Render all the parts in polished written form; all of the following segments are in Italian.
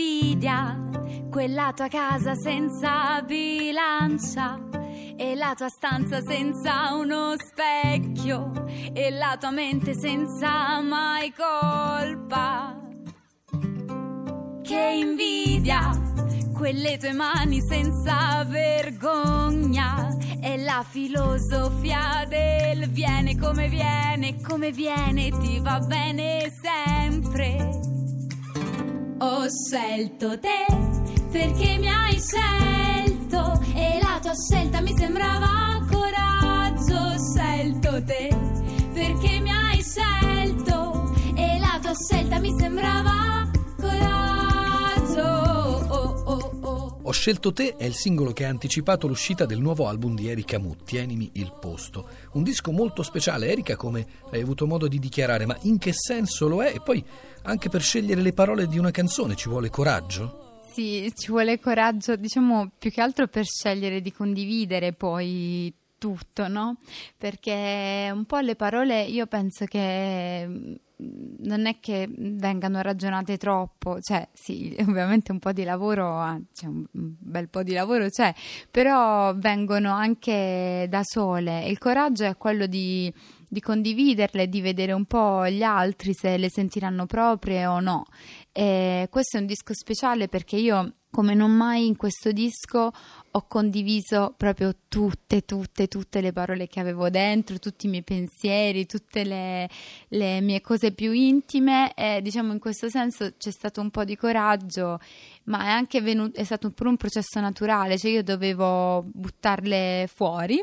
invidia, quella tua casa senza bilancia, e la tua stanza senza uno specchio, e la tua mente senza mai colpa. Che invidia, quelle tue mani senza vergogna, e la filosofia del viene come viene, come viene, ti va bene sempre. Ho scelto te perché mi hai scelto, e la tua scelta mi sembrava coraggio. Ho scelto te perché mi hai scelto, e la tua scelta mi sembrava coraggio. Oh, oh, oh. Ho scelto te è il singolo che ha anticipato l'uscita del nuovo album di Erica Mou, Tienimi il posto. Un disco molto speciale, Erica, come hai avuto modo di dichiarare, ma in che senso lo è? E poi anche per scegliere le parole di una canzone ci vuole coraggio? Sì, ci vuole coraggio, diciamo, più che altro per scegliere di condividere poi tutto, no? Perché un po' le parole io penso che non è che vengano ragionate troppo, cioè sì, ovviamente un po' di lavoro, cioè un bel po' di lavoro c'è, però vengono anche da sole. Il coraggio è quello di condividerle, di vedere un po' gli altri se le sentiranno proprie o no. E questo è un disco speciale perché io, come non mai, in questo disco ho condiviso proprio tutte le parole che avevo dentro, tutti i miei pensieri, tutte le mie cose più intime, e diciamo in questo senso c'è stato un po' di coraggio, ma è anche è stato pure un processo naturale, cioè io dovevo buttarle fuori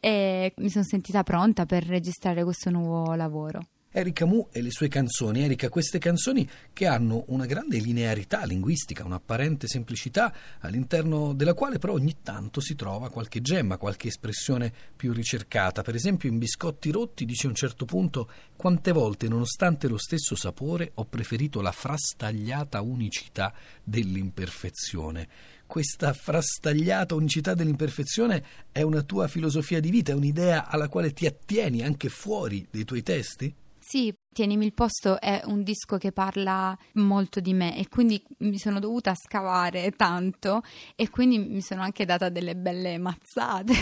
e mi sono sentita pronta per registrare questo nuovo lavoro. Erica Mou e le sue canzoni. Erica, queste canzoni che hanno una grande linearità linguistica, un'apparente semplicità all'interno della quale però ogni tanto si trova qualche gemma, qualche espressione più ricercata. Per esempio in Biscotti Rotti dice a un certo punto: quante volte, nonostante lo stesso sapore, ho preferito la frastagliata unicità dell'imperfezione. Questa frastagliata unicità dell'imperfezione è una tua filosofia di vita, è un'idea alla quale ti attieni anche fuori dei tuoi testi? Sì, Tienimi il posto è un disco che parla molto di me e quindi mi sono dovuta scavare tanto e quindi mi sono anche data delle belle mazzate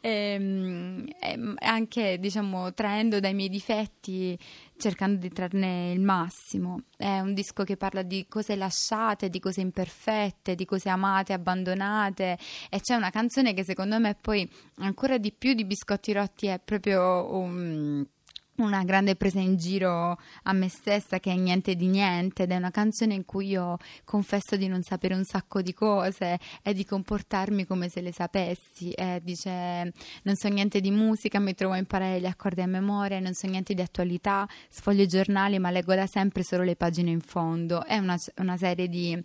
e anche, diciamo, traendo dai miei difetti, cercando di trarne il massimo. È un disco che parla di cose lasciate, di cose imperfette, di cose amate, abbandonate, e c'è una canzone che secondo me poi ancora di più di Biscotti Rotti è proprio una grande presa in giro a me stessa, che è Niente di niente, ed è una canzone in cui io confesso di non sapere un sacco di cose e di comportarmi come se le sapessi. Dice: non so niente di musica, mi trovo a imparare gli accordi a memoria, non so niente di attualità, sfoglio i giornali ma leggo da sempre solo le pagine in fondo. È una serie di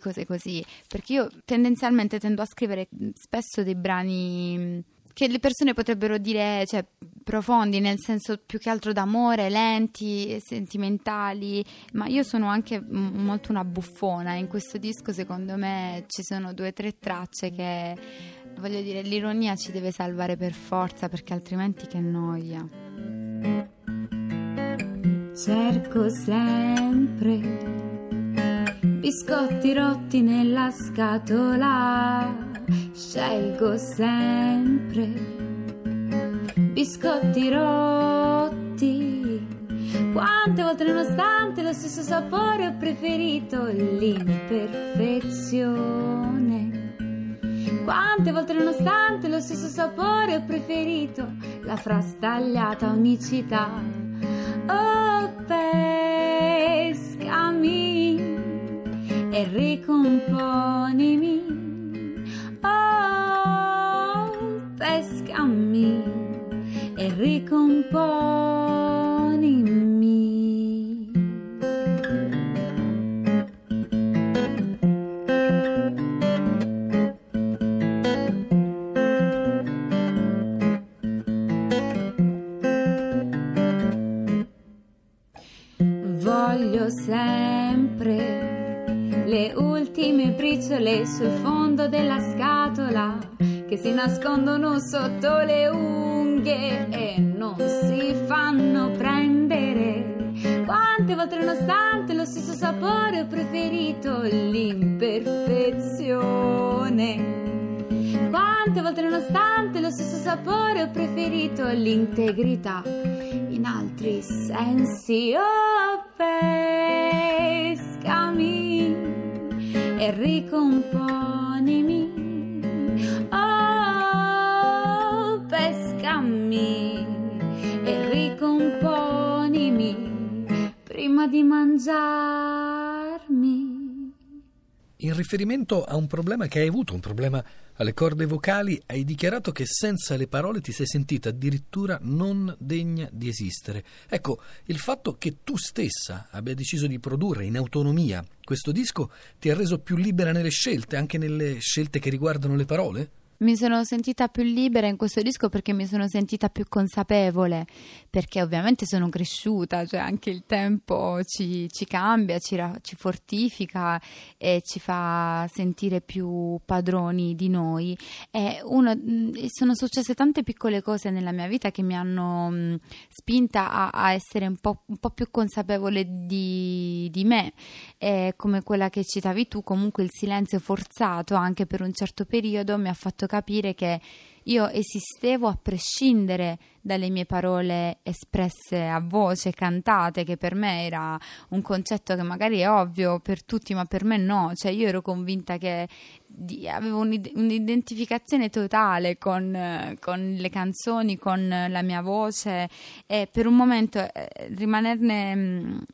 cose così, perché io tendenzialmente tendo a scrivere spesso dei brani che le persone potrebbero dire, cioè, profondi, nel senso più che altro d'amore, lenti, sentimentali, ma io sono anche molto una buffona. In questo disco secondo me ci sono 2 o 3 tracce che, voglio dire, l'ironia ci deve salvare per forza, perché altrimenti che noia. Cerco sempre biscotti rotti nella scatola, scelgo sempre biscotti rotti. Quante volte, nonostante lo stesso sapore, ho preferito l'imperfezione. Quante volte, nonostante lo stesso sapore, ho preferito la frastagliata unicità. Oh, pescami e ricomponimi. Pescami e ricomponimi. Voglio sempre le ultime briciole sul fondo della scatola, che si nascondono sotto le unghie e non si fanno prendere. Quando tante volte nonostante lo stesso sapore, ho preferito l'imperfezione. Quante volte nonostante lo stesso sapore, ho preferito l'integrità. In altri sensi, oh, pescami e ricomponimi, oh, pescami e ricomponimi prima di mangiarmi. In riferimento a un problema che hai avuto, un problema alle corde vocali, hai dichiarato che senza le parole ti sei sentita addirittura non degna di esistere. Ecco, il fatto che tu stessa abbia deciso di produrre in autonomia questo disco ti ha reso più libera nelle scelte, anche nelle scelte che riguardano le parole? Mi sono sentita più libera in questo disco perché mi sono sentita più consapevole, perché ovviamente sono cresciuta, cioè anche il tempo ci cambia, ci fortifica e ci fa sentire più padroni di noi. Sono successe tante piccole cose nella mia vita che mi hanno spinta a essere un po' più consapevole di me, come quella che citavi tu. Comunque il silenzio forzato anche per un certo periodo mi ha fatto capire che io esistevo a prescindere dalle mie parole espresse a voce, cantate, che per me era un concetto che magari è ovvio per tutti, ma per me no. Cioè io ero convinta che avevo un'identificazione totale con le canzoni, con la mia voce, e per un momento rimanerne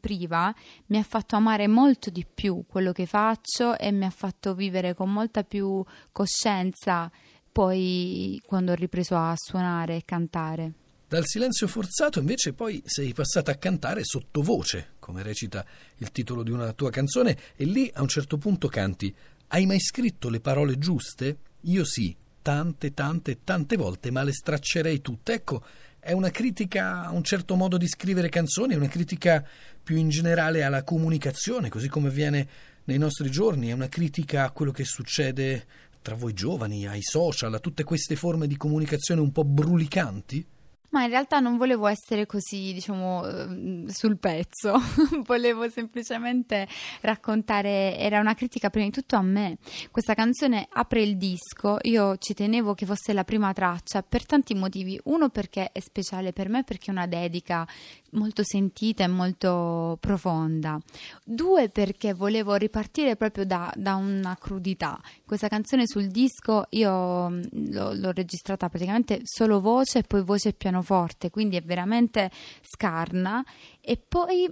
priva mi ha fatto amare molto di più quello che faccio e mi ha fatto vivere con molta più coscienza poi quando ho ripreso a suonare e cantare. Dal silenzio forzato invece poi sei passata a cantare sottovoce, come recita il titolo di una tua canzone, e lì a un certo punto canti: hai mai scritto le parole giuste? Io sì, tante volte, ma le straccerei tutte. Ecco, è una critica a un certo modo di scrivere canzoni, è una critica più in generale alla comunicazione, così come avviene nei nostri giorni, è una critica a quello che succede tra voi giovani, ai social, a tutte queste forme di comunicazione un po' brulicanti? Ma in realtà non volevo essere così, diciamo, sul pezzo, volevo semplicemente raccontare, era una critica prima di tutto a me. Questa canzone apre il disco, io ci tenevo che fosse la prima traccia per tanti motivi. Uno, perché è speciale per me, perché è una dedica molto sentita e molto profonda. Due, perché volevo ripartire proprio da una crudità. Questa canzone sul disco io l'ho registrata praticamente solo voce e poi voce pianoforte, quindi è veramente scarna, e poi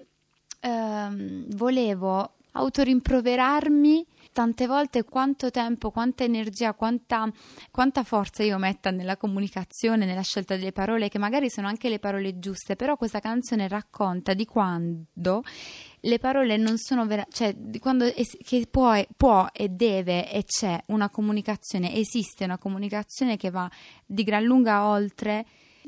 volevo autorimproverarmi tante volte quanto tempo, quanta energia, quanta forza io metta nella comunicazione, nella scelta delle parole, che magari sono anche le parole giuste, però questa canzone racconta di quando le parole non sono cioè quando che può e deve, e c'è una comunicazione, esiste una comunicazione che va di gran lunga oltre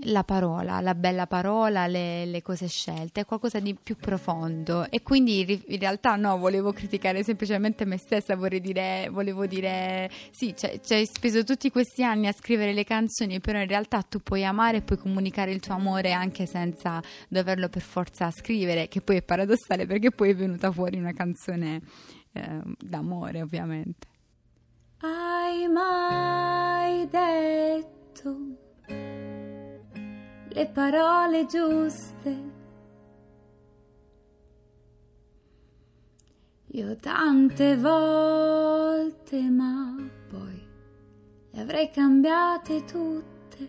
la parola, la bella parola, le cose scelte, è qualcosa di più profondo. E quindi in realtà no, volevo criticare semplicemente me stessa, volevo dire sì, cioè, speso tutti questi anni a scrivere le canzoni, però in realtà tu puoi amare e puoi comunicare il tuo amore anche senza doverlo per forza scrivere, che poi è paradossale perché poi è venuta fuori una canzone d'amore, ovviamente. Hai mai detto le parole giuste? Io tante volte, ma poi le avrei cambiate tutte.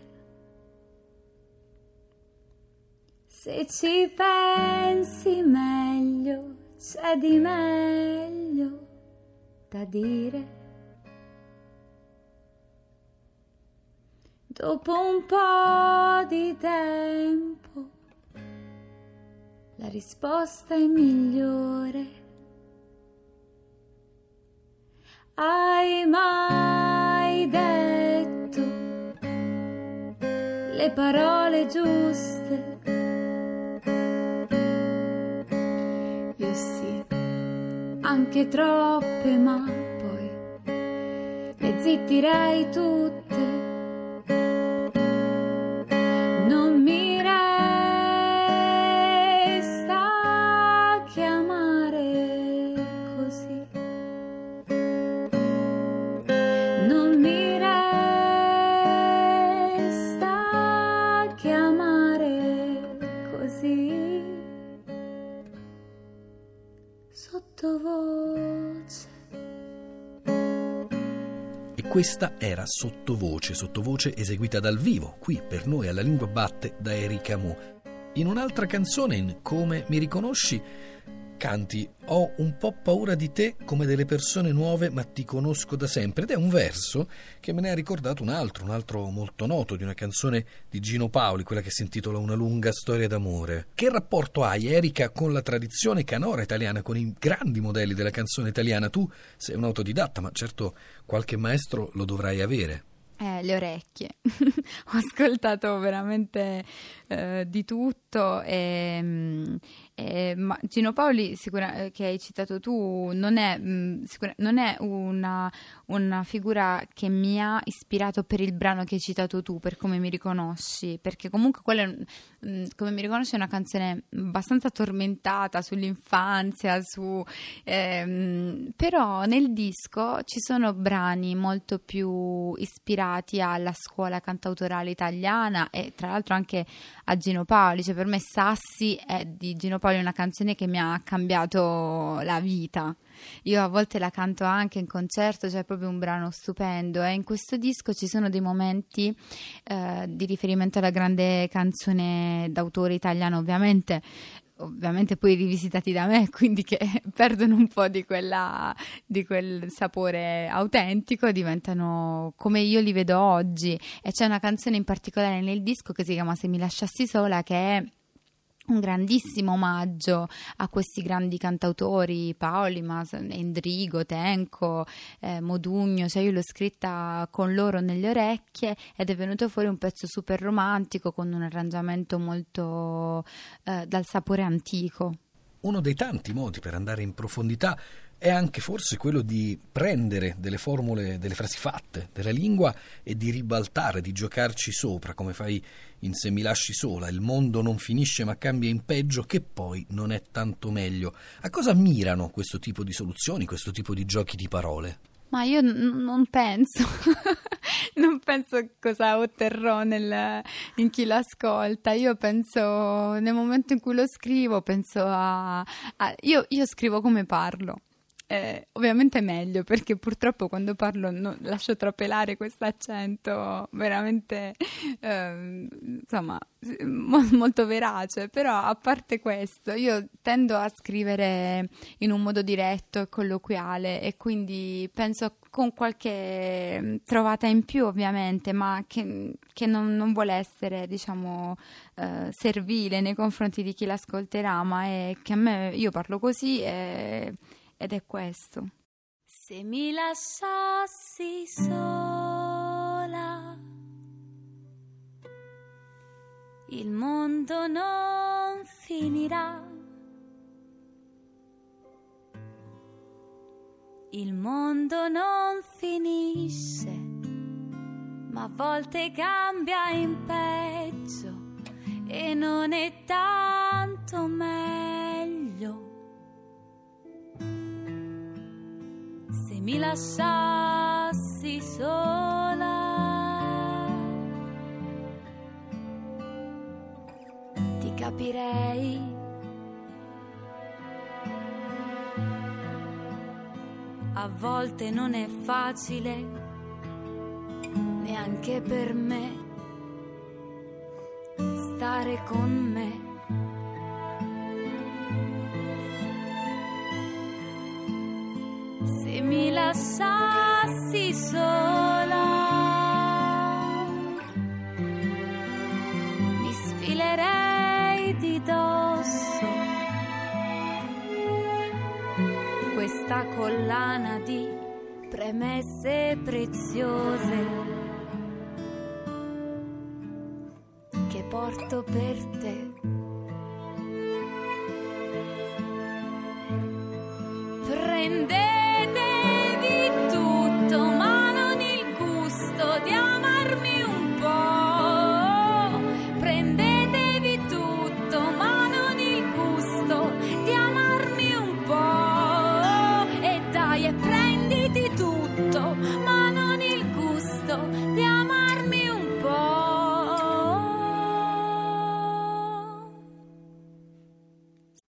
Se ci pensi meglio, c'è di meglio da dire. Dopo un po' di tempo la risposta è migliore. Hai mai detto le parole giuste? Io sì, anche troppe, ma poi le zittirei tutte. Non mi resta questa era Sottovoce, Sottovoce eseguita dal vivo, qui per noi alla Lingua Batte da Erica Mou. In un'altra canzone, in Come mi riconosci, canti «Ho un po' paura di te come delle persone nuove, ma ti conosco da sempre», ed è un verso che me ne ha ricordato un altro molto noto di una canzone di Gino Paoli, quella che si intitola Una lunga storia d'amore. Che rapporto hai, Erica, con la tradizione canora italiana, con i grandi modelli della canzone italiana? Tu sei un autodidatta, ma certo qualche maestro lo dovrai avere. Le orecchie. Ho ascoltato veramente di tutto ma Gino Paoli, che hai citato tu, non è una figura che mi ha ispirato per il brano che hai citato tu, per Come mi riconosci, perché comunque quella, Come mi riconosci, è una canzone abbastanza tormentata sull'infanzia, però nel disco ci sono brani molto più ispirati alla scuola cantautorale italiana e tra l'altro anche a Gino Paoli. Cioè, per me Sassi è di Gino Paoli una canzone che mi ha cambiato la vita. Io a volte la canto anche in concerto, cioè è proprio un brano stupendo, e in questo disco ci sono dei momenti di riferimento alla grande canzone d'autore italiana, ovviamente poi rivisitati da me, quindi che perdono un po' di quel sapore autentico, diventano come io li vedo oggi. E c'è una canzone in particolare nel disco che si chiama Se mi lasciassi sola, che è un grandissimo omaggio a questi grandi cantautori, Paoli, Mas, Endrigo, Tenco, Modugno. Cioè, io l'ho scritta con loro nelle orecchie ed è venuto fuori un pezzo super romantico con un arrangiamento molto dal sapore antico. Uno dei tanti modi per andare in profondità è anche forse quello di prendere delle formule, delle frasi fatte della lingua e di ribaltare, di giocarci sopra, come fai in Se mi lasci sola. Il mondo non finisce ma cambia in peggio, che poi non è tanto meglio. A cosa mirano questo tipo di soluzioni, questo tipo di giochi di parole? Ma io non penso cosa otterrò in chi l'ascolta. Io penso, nel momento in cui lo scrivo, penso io scrivo come parlo. Ovviamente è meglio, perché purtroppo quando parlo lascio trapelare questo accento veramente molto verace, però a parte questo io tendo a scrivere in un modo diretto e colloquiale, e quindi penso con qualche trovata in più ovviamente, ma che non vuole essere servile nei confronti di chi l'ascolterà, ma è che a me, io parlo così ed è questo. Se mi lasciassi sola, il mondo non finirà, il mondo non finisce, ma a volte cambia in peggio e non è tanto meglio. Se mi lasciassi sola, ti capirei. A volte non è facile, neanche per me, stare con me. Se mi lasciassi sola, mi sfilerei di dosso questa collana di premesse preziose che porto per te. Prende